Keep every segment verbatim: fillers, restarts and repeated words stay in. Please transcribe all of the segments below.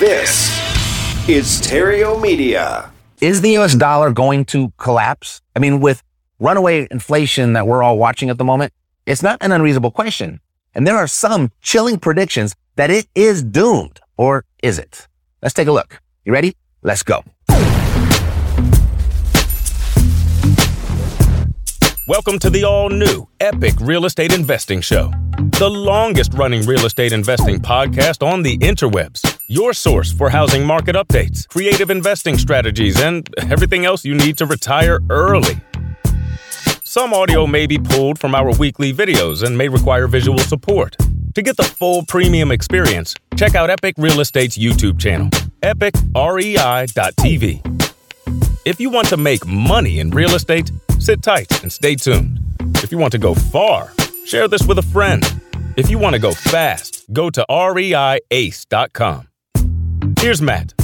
This is Terrio Media. Is the U S dollar going to collapse? I mean, with runaway inflation that we're all watching at the moment, it's not an unreasonable question. And there are some chilling predictions that it is doomed. Or is it? Let's take a look. You ready? Let's go. Welcome to the all-new Epic Real Estate Investing Show, the longest-running real estate investing podcast on the interwebs, your source for housing market updates, creative investing strategies, and everything else you need to retire early. Some audio may be pulled from our weekly videos and may require visual support. To get the full premium experience, check out Epic Real Estate's YouTube channel, epic rei dot t v. If you want to make money in real estate, sit tight and stay tuned. If you want to go far, share this with a friend. If you want to go fast, go to R E I Ace dot com. Here's Matt.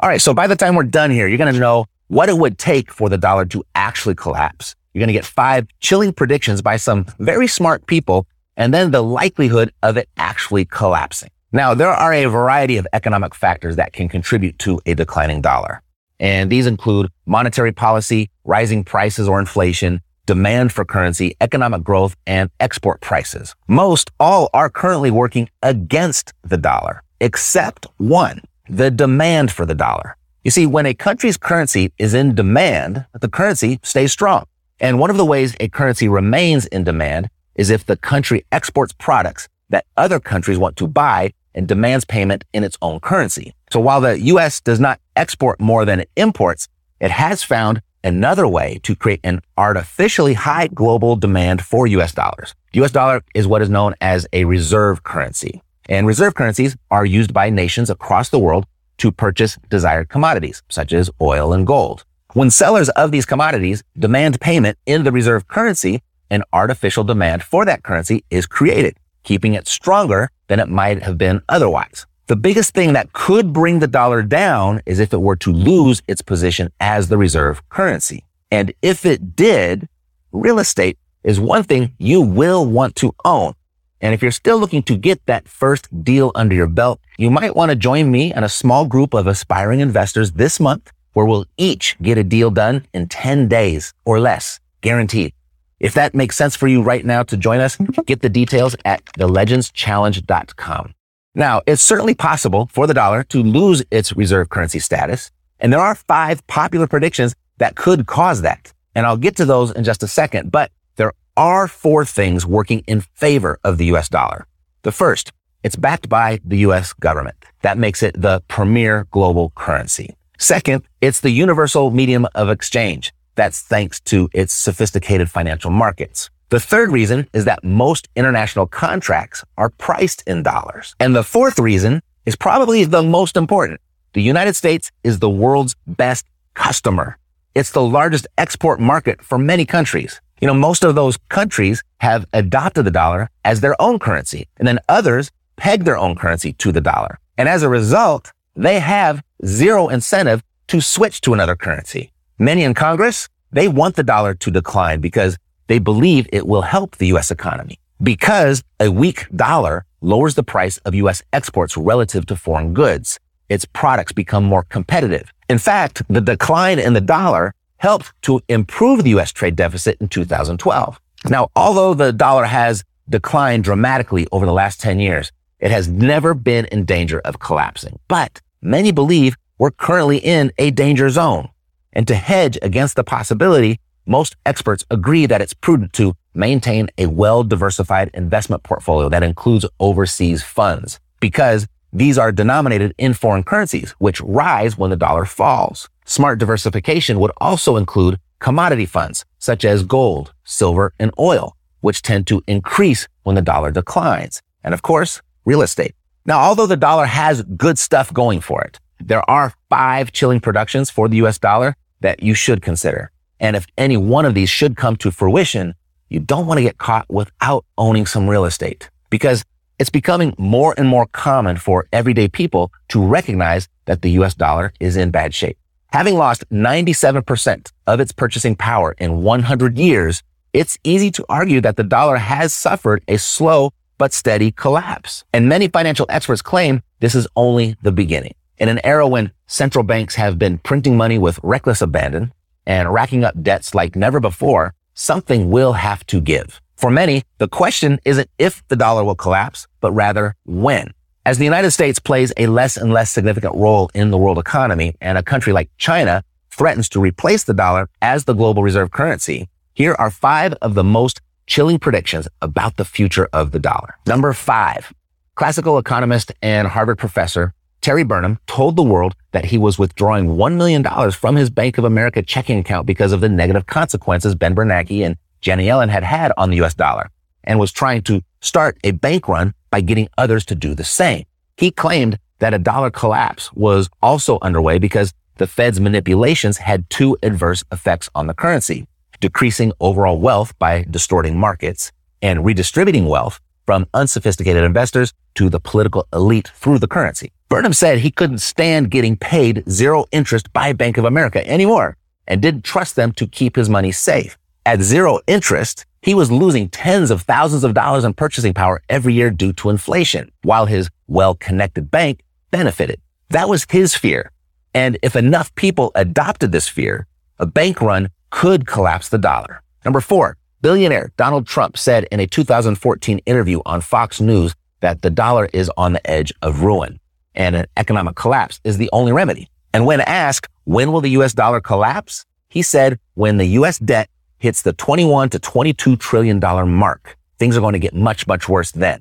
All right, so by the time we're done here, you're going to know what it would take for the dollar to actually collapse. You're going to get five chilling predictions by some very smart people, and then the likelihood of it actually collapsing. Now, there are a variety of economic factors that can contribute to a declining dollar. And these include monetary policy, rising prices or inflation, demand for currency, economic growth, and export prices. Most all are currently working against the dollar, except one, the demand for the dollar. You see, when a country's currency is in demand, the currency stays strong. And one of the ways a currency remains in demand is if the country exports products that other countries want to buy and demands payment in its own currency. So while the U S does not export more than it imports, it has found another way to create an artificially high global demand for U S dollars. The U S dollar is what is known as a reserve currency. And reserve currencies are used by nations across the world to purchase desired commodities, such as oil and gold. When sellers of these commodities demand payment in the reserve currency, an artificial demand for that currency is created, keeping it stronger than it might have been otherwise. The biggest thing that could bring the dollar down is if it were to lose its position as the reserve currency. And if it did, real estate is one thing you will want to own. And if you're still looking to get that first deal under your belt, you might want to join me and a small group of aspiring investors this month, where we'll each get a deal done in ten days or less, guaranteed. If that makes sense for you right now to join us, get the details at the legends challenge dot com. Now, it's certainly possible for the dollar to lose its reserve currency status, and there are five popular predictions that could cause that. And I'll get to those in just a second, but there are four things working in favor of the U S dollar. The first, it's backed by the U S government. That makes it the premier global currency. Second, it's the universal medium of exchange. That's thanks to its sophisticated financial markets. The third reason is that most international contracts are priced in dollars. And the fourth reason is probably the most important. The United States is the world's best customer. It's the largest export market for many countries. You know, most of those countries have adopted the dollar as their own currency, and then others peg their own currency to the dollar. And as a result, they have zero incentive to switch to another currency. Many in Congress, they want the dollar to decline because they believe it will help the U S economy, because a weak dollar lowers the price of U S exports relative to foreign goods. Its products become more competitive. In fact, the decline in the dollar helped to improve the U S trade deficit in two thousand twelve. Now, although the dollar has declined dramatically over the last ten years, It has never been in danger of collapsing, but many believe we're currently in a danger zone. And to hedge against the possibility, most experts agree that it's prudent to maintain a well-diversified investment portfolio that includes overseas funds, because these are denominated in foreign currencies, which rise when the dollar falls. Smart diversification would also include commodity funds, such as gold, silver, and oil, which tend to increase when the dollar declines. And of course, real estate. Now, although the dollar has good stuff going for it, there are five chilling productions for the U S dollar that you should consider. And if any one of these should come to fruition, you don't want to get caught without owning some real estate, because it's becoming more and more common for everyday people to recognize that the U S dollar is in bad shape. Having lost ninety-seven percent of its purchasing power in one hundred years, it's easy to argue that the dollar has suffered a slow but steady collapse. And many financial experts claim this is only the beginning. In an era when central banks have been printing money with reckless abandon and racking up debts like never before, something will have to give. For many, the question isn't if the dollar will collapse, but rather when. As the United States plays a less and less significant role in the world economy, and a country like China threatens to replace the dollar as the global reserve currency, here are five of the most chilling predictions about the future of the dollar. Number five, classical economist and Harvard professor Terry Burnham told the world that he was withdrawing one million dollars from his Bank of America checking account because of the negative consequences Ben Bernanke and Janet Yellen had had on the U S dollar, and was trying to start a bank run by getting others to do the same. He claimed that a dollar collapse was also underway because the Fed's manipulations had two adverse effects on the currency, decreasing overall wealth by distorting markets and redistributing wealth from unsophisticated investors to the political elite through the currency. Burnham said he couldn't stand getting paid zero interest by Bank of America anymore and didn't trust them to keep his money safe. At zero interest, he was losing tens of thousands of dollars in purchasing power every year due to inflation, while his well-connected bank benefited. That was his fear. And if enough people adopted this fear, a bank run could collapse the dollar. Number four, billionaire Donald Trump said in a two thousand fourteen interview on Fox News that the dollar is on the edge of ruin and an economic collapse is the only remedy. And when asked, when will the U S dollar collapse? He said, when the U S debt hits the twenty-one to twenty-two trillion dollars mark, things are going to get much, much worse then.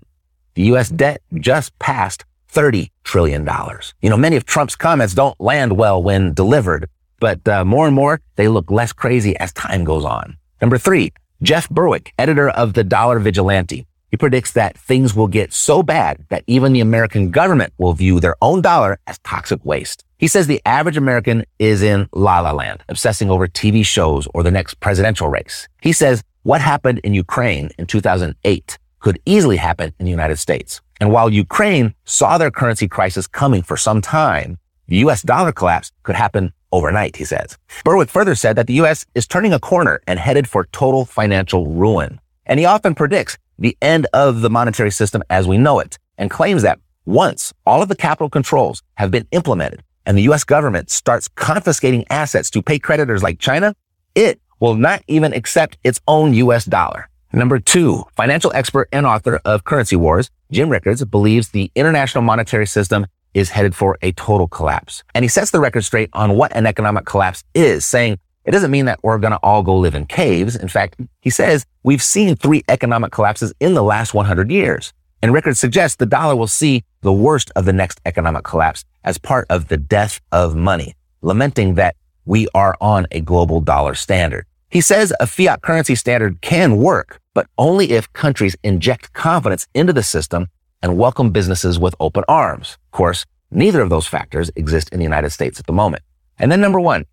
The U S debt just passed thirty trillion dollars. You know, many of Trump's comments don't land well when delivered, but uh, more and more, they look less crazy as time goes on. Number three, Jeff Berwick, editor of The Dollar Vigilante, he predicts that things will get so bad that even the American government will view their own dollar as toxic waste. He says the average American is in la la land, obsessing over T V shows or the next presidential race. He says what happened in Ukraine in two thousand eight could easily happen in the United States. And while Ukraine saw their currency crisis coming for some time, the U S dollar collapse could happen overnight, he says. Berwick further said that the U S is turning a corner and headed for total financial ruin. And he often predicts the end of the monetary system as we know it, and claims that once all of the capital controls have been implemented and the U S government starts confiscating assets to pay creditors like China, it will not even accept its own U S dollar. Number two, financial expert and author of Currency Wars, Jim Rickards, believes the international monetary system is headed for a total collapse. And he sets the record straight on what an economic collapse is, saying it doesn't mean that we're going to all go live in caves. In fact, he says we've seen three economic collapses in the last one hundred years. And Rickards suggests the dollar will see the worst of the next economic collapse as part of the death of money, lamenting that we are on a global dollar standard. He says a fiat currency standard can work, but only if countries inject confidence into the system and welcome businesses with open arms. Of course, neither of those factors exist in the United States at the moment. And then number one,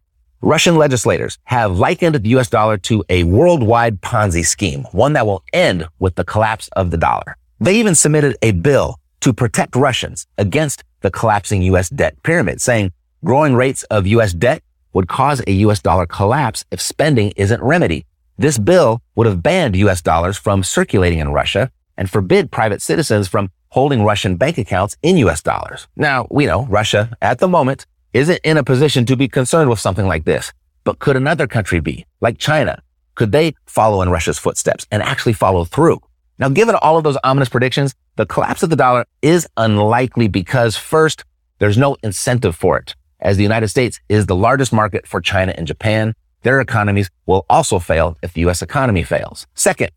Russian legislators have likened the U S dollar to a worldwide Ponzi scheme, one that will end with the collapse of the dollar. They even submitted a bill to protect Russians against the collapsing U S debt pyramid, saying growing rates of U S debt would cause a U S dollar collapse if spending isn't remedied. This bill would have banned U S dollars from circulating in Russia and forbid private citizens from holding Russian bank accounts in U S dollars. Now, we know Russia, at the moment, isn't in a position to be concerned with something like this. But could another country be, like China? Could they follow in Russia's footsteps and actually follow through? Now, given all of those ominous predictions, The collapse of the dollar is unlikely because, first, there's no incentive for it, as the United States is the largest market for China and Japan. Their economies will also fail if the U S economy fails. Second,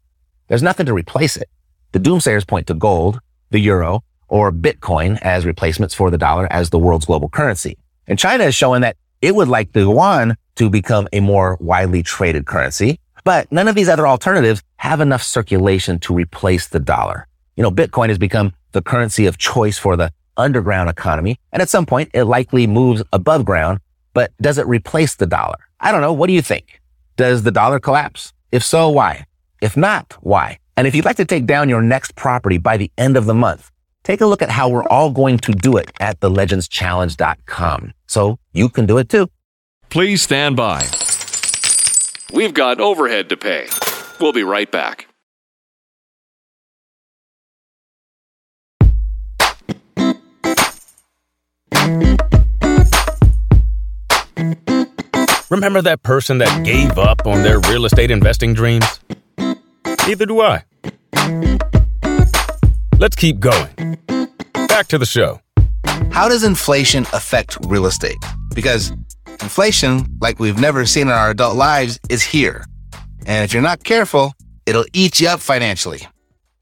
there's nothing to replace it. The doomsayers point to gold, the euro, or Bitcoin as replacements for the dollar as the world's global currency. And China is showing that it would like the yuan to become a more widely traded currency, but none of these other alternatives have enough circulation to replace the dollar. You know, Bitcoin has become the currency of choice for the underground economy, and at some point it likely moves above ground, but does it replace the dollar? I don't know. What do you think? Does the dollar collapse? If so, why? If not, why? And if you'd like to take down your next property by the end of the month, take a look at how we're all going to do it at the legends challenge dot com. So you can do it too. Please stand by. We've got overhead to pay. We'll be right back. Remember that person that gave up on their real estate investing dreams? Neither do I. Let's keep going. Back to the show. How does inflation affect real estate? Because inflation, like we've never seen in our adult lives, is here. And if you're not careful, it'll eat you up financially.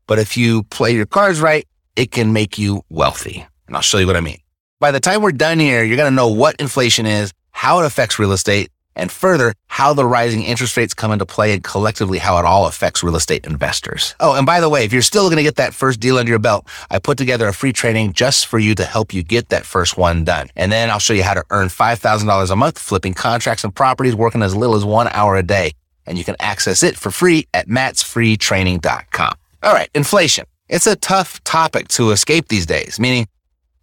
But if you play your cards right, it can make you wealthy. And I'll show you what I mean. By the time we're done here, you're going to know what inflation is, how it affects real estate, and further, how the rising interest rates come into play and collectively how it all affects real estate investors. Oh, and by the way, if you're still going to get that first deal under your belt, I put together a free training just for you to help you get that first one done. And then I'll show you how to earn five thousand dollars a month, flipping contracts and properties, working as little as one hour a day. And you can access it for free at matts free training dot com. All right, inflation. It's a tough topic to escape these days, meaning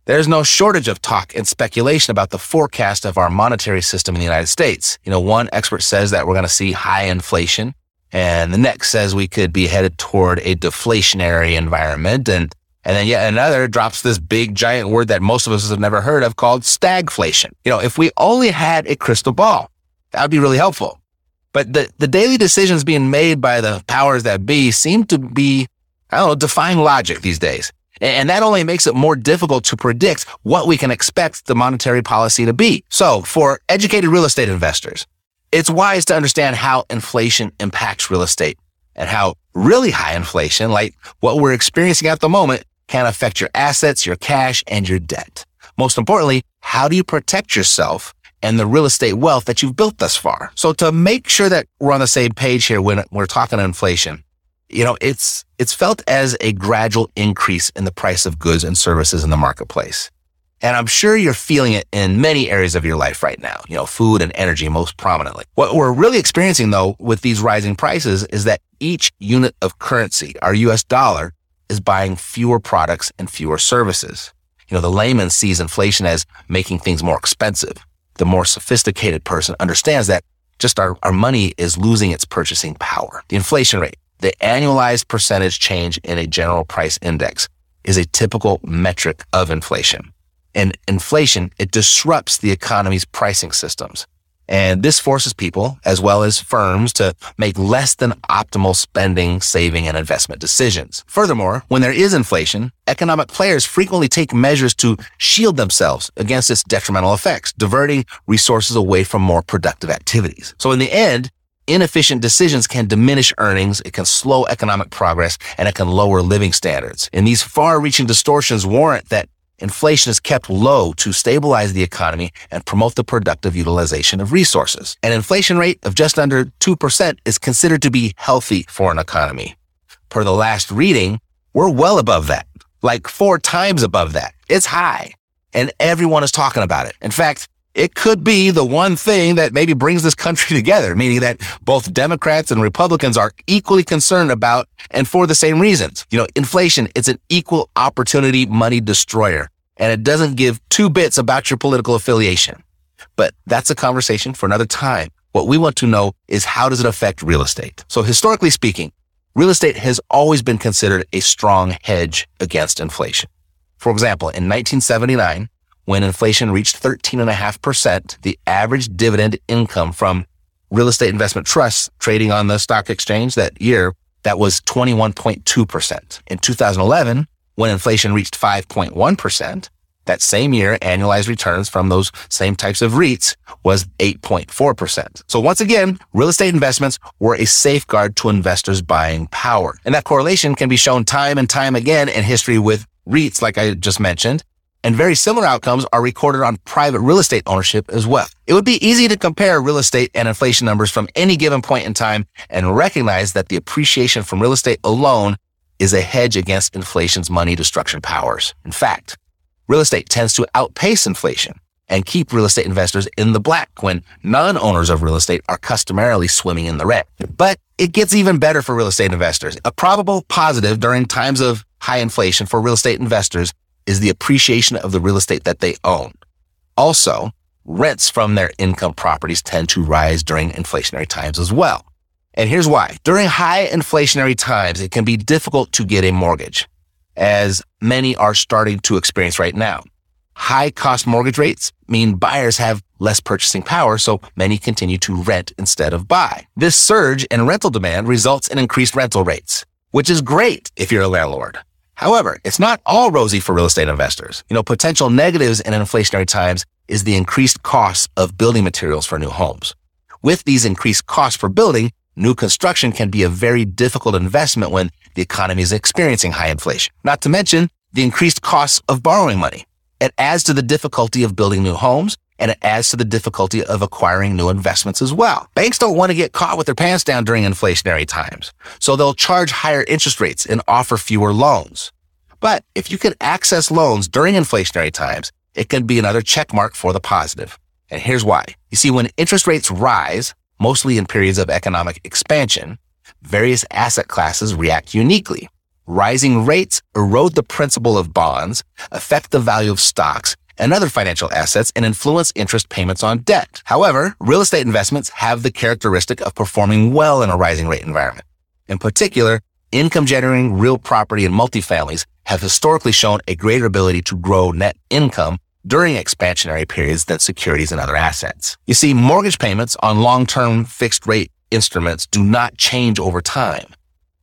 there's no shortage of talk and speculation about the forecast of our monetary system in the United States. You know, one expert says that we're going to see high inflation, and the next says we could be headed toward a deflationary environment. And, and then yet another drops this big giant word that most of us have never heard of called stagflation. You know, if we only had a crystal ball, that would be really helpful. But the, the daily decisions being made by the powers that be seem to be, I don't know, defying logic these days. And that only makes it more difficult to predict what we can expect the monetary policy to be. So for educated real estate investors, it's wise to understand how inflation impacts real estate and how really high inflation, like what we're experiencing at the moment, can affect your assets, your cash, and your debt. Most importantly, how do you protect yourself and the real estate wealth that you've built thus far? So to make sure that we're on the same page here when we're talking inflation, you know, it's it's felt as a gradual increase in the price of goods and services in the marketplace. And I'm sure you're feeling it in many areas of your life right now, you know, food and energy most prominently. What we're really experiencing, though, with these rising prices is that each unit of currency, our U S dollar, is buying fewer products and fewer services. You know, the layman sees inflation as making things more expensive. The more sophisticated person understands that just our, our money is losing its purchasing power. The inflation rate, the annualized percentage change in a general price index, is a typical metric of inflation. And inflation, it disrupts the economy's pricing systems. And this forces people, as well as firms, to make less than optimal spending, saving, and investment decisions. Furthermore, when there is inflation, economic players frequently take measures to shield themselves against its detrimental effects, diverting resources away from more productive activities. So in the end, inefficient decisions can diminish earnings, it can slow economic progress, and it can lower living standards. And these far-reaching distortions warrant that inflation is kept low to stabilize the economy and promote the productive utilization of resources. An inflation rate of just under two percent is considered to be healthy for an economy. Per the last reading, we're well above that, like four times above that. It's high, and everyone is talking about it. In fact, it could be the one thing that maybe brings this country together, meaning that both Democrats and Republicans are equally concerned about and for the same reasons. You know, inflation, it's an equal opportunity money destroyer, and it doesn't give two bits about your political affiliation. But that's a conversation for another time. What we want to know is, how does it affect real estate? So historically speaking, real estate has always been considered a strong hedge against inflation. For example, in nineteen seventy-nine, when inflation reached thirteen point five percent, the average dividend income from real estate investment trusts trading on the stock exchange that year, that was twenty-one point two percent. In two thousand eleven, When inflation reached five point one percent, that same year, annualized returns from those same types of REITs was eight point four percent. So once again, real estate investments were a safeguard to investors' buying power. And that correlation can be shown time and time again in history with REITs, like I just mentioned. And very similar outcomes are recorded on private real estate ownership as well. It would be easy to compare real estate and inflation numbers from any given point in time and recognize that the appreciation from real estate alone is a hedge against inflation's money destruction powers. In fact, real estate tends to outpace inflation and keep real estate investors in the black when non-owners of real estate are customarily swimming in the red. But it gets even better for real estate investors. A probable positive during times of high inflation for real estate investors is the appreciation of the real estate that they own. Also, rents from their income properties tend to rise during inflationary times as well. And here's why. During high inflationary times, it can be difficult to get a mortgage, as many are starting to experience right now. High cost mortgage rates mean buyers have less purchasing power, so many continue to rent instead of buy. This surge in rental demand results in increased rental rates, which is great if you're a landlord. However, it's not all rosy for real estate investors. You know, potential negatives in inflationary times is the increased costs of building materials for new homes. With these increased costs for building, new construction can be a very difficult investment when the economy is experiencing high inflation, not to mention the increased costs of borrowing money. It adds to the difficulty of building new homes, and it adds to the difficulty of acquiring new investments as well. Banks don't want to get caught with their pants down during inflationary times, so they'll charge higher interest rates and offer fewer loans. But if you can access loans during inflationary times, it can be another checkmark for the positive. And here's why. You see, when interest rates rise, mostly in periods of economic expansion, various asset classes react uniquely. Rising rates erode the principal of bonds, affect the value of stocks and other financial assets, and influence interest payments on debt. However, real estate investments have the characteristic of performing well in a rising rate environment. In particular, income-generating real property and multifamilies have historically shown a greater ability to grow net income during expansionary periods than securities and other assets. You see, mortgage payments on long-term fixed-rate instruments do not change over time.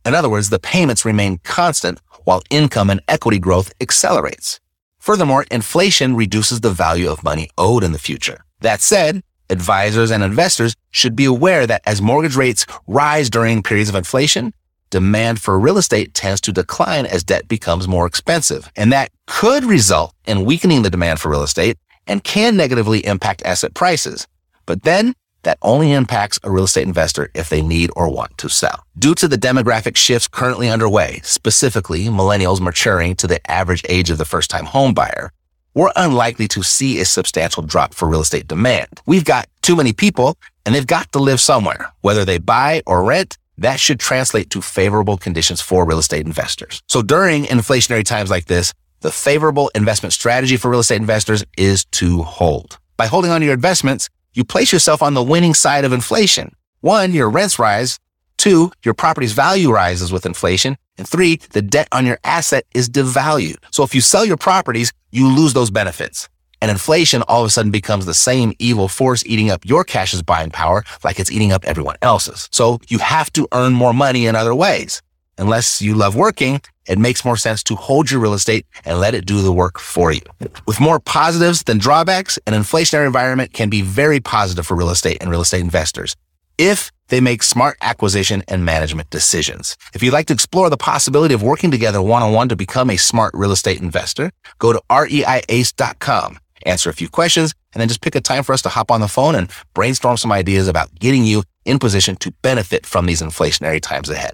In other words, the payments remain constant while income and equity growth accelerates. Furthermore, inflation reduces the value of money owed in the future. That said, advisors and investors should be aware that as mortgage rates rise during periods of inflation, demand for real estate tends to decline as debt becomes more expensive. And that could result in weakening the demand for real estate and can negatively impact asset prices. But then that only impacts a real estate investor if they need or want to sell. Due to the demographic shifts currently underway, specifically millennials maturing to the average age of the first-time home buyer, we're unlikely to see a substantial drop for real estate demand. We've got too many people, and they've got to live somewhere. Whether they buy or rent, that should translate to favorable conditions for real estate investors. So during inflationary times like this, the favorable investment strategy for real estate investors is to hold. By holding on to your investments, you place yourself on the winning side of inflation. One, your rents rise. Two, your property's value rises with inflation. And three, the debt on your asset is devalued. So if you sell your properties, you lose those benefits. And inflation all of a sudden becomes the same evil force eating up your cash's buying power like it's eating up everyone else's. So you have to earn more money in other ways. Unless you love working, it makes more sense to hold your real estate and let it do the work for you. With more positives than drawbacks, an inflationary environment can be very positive for real estate and real estate investors if they make smart acquisition and management decisions. If you'd like to explore the possibility of working together one-on-one to become a smart real estate investor, go to R E I ace dot com, answer a few questions, and then just pick a time for us to hop on the phone and brainstorm some ideas about getting you in position to benefit from these inflationary times ahead.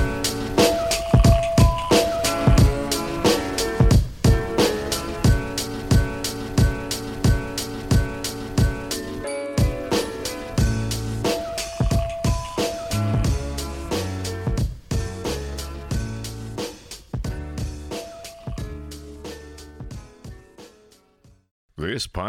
This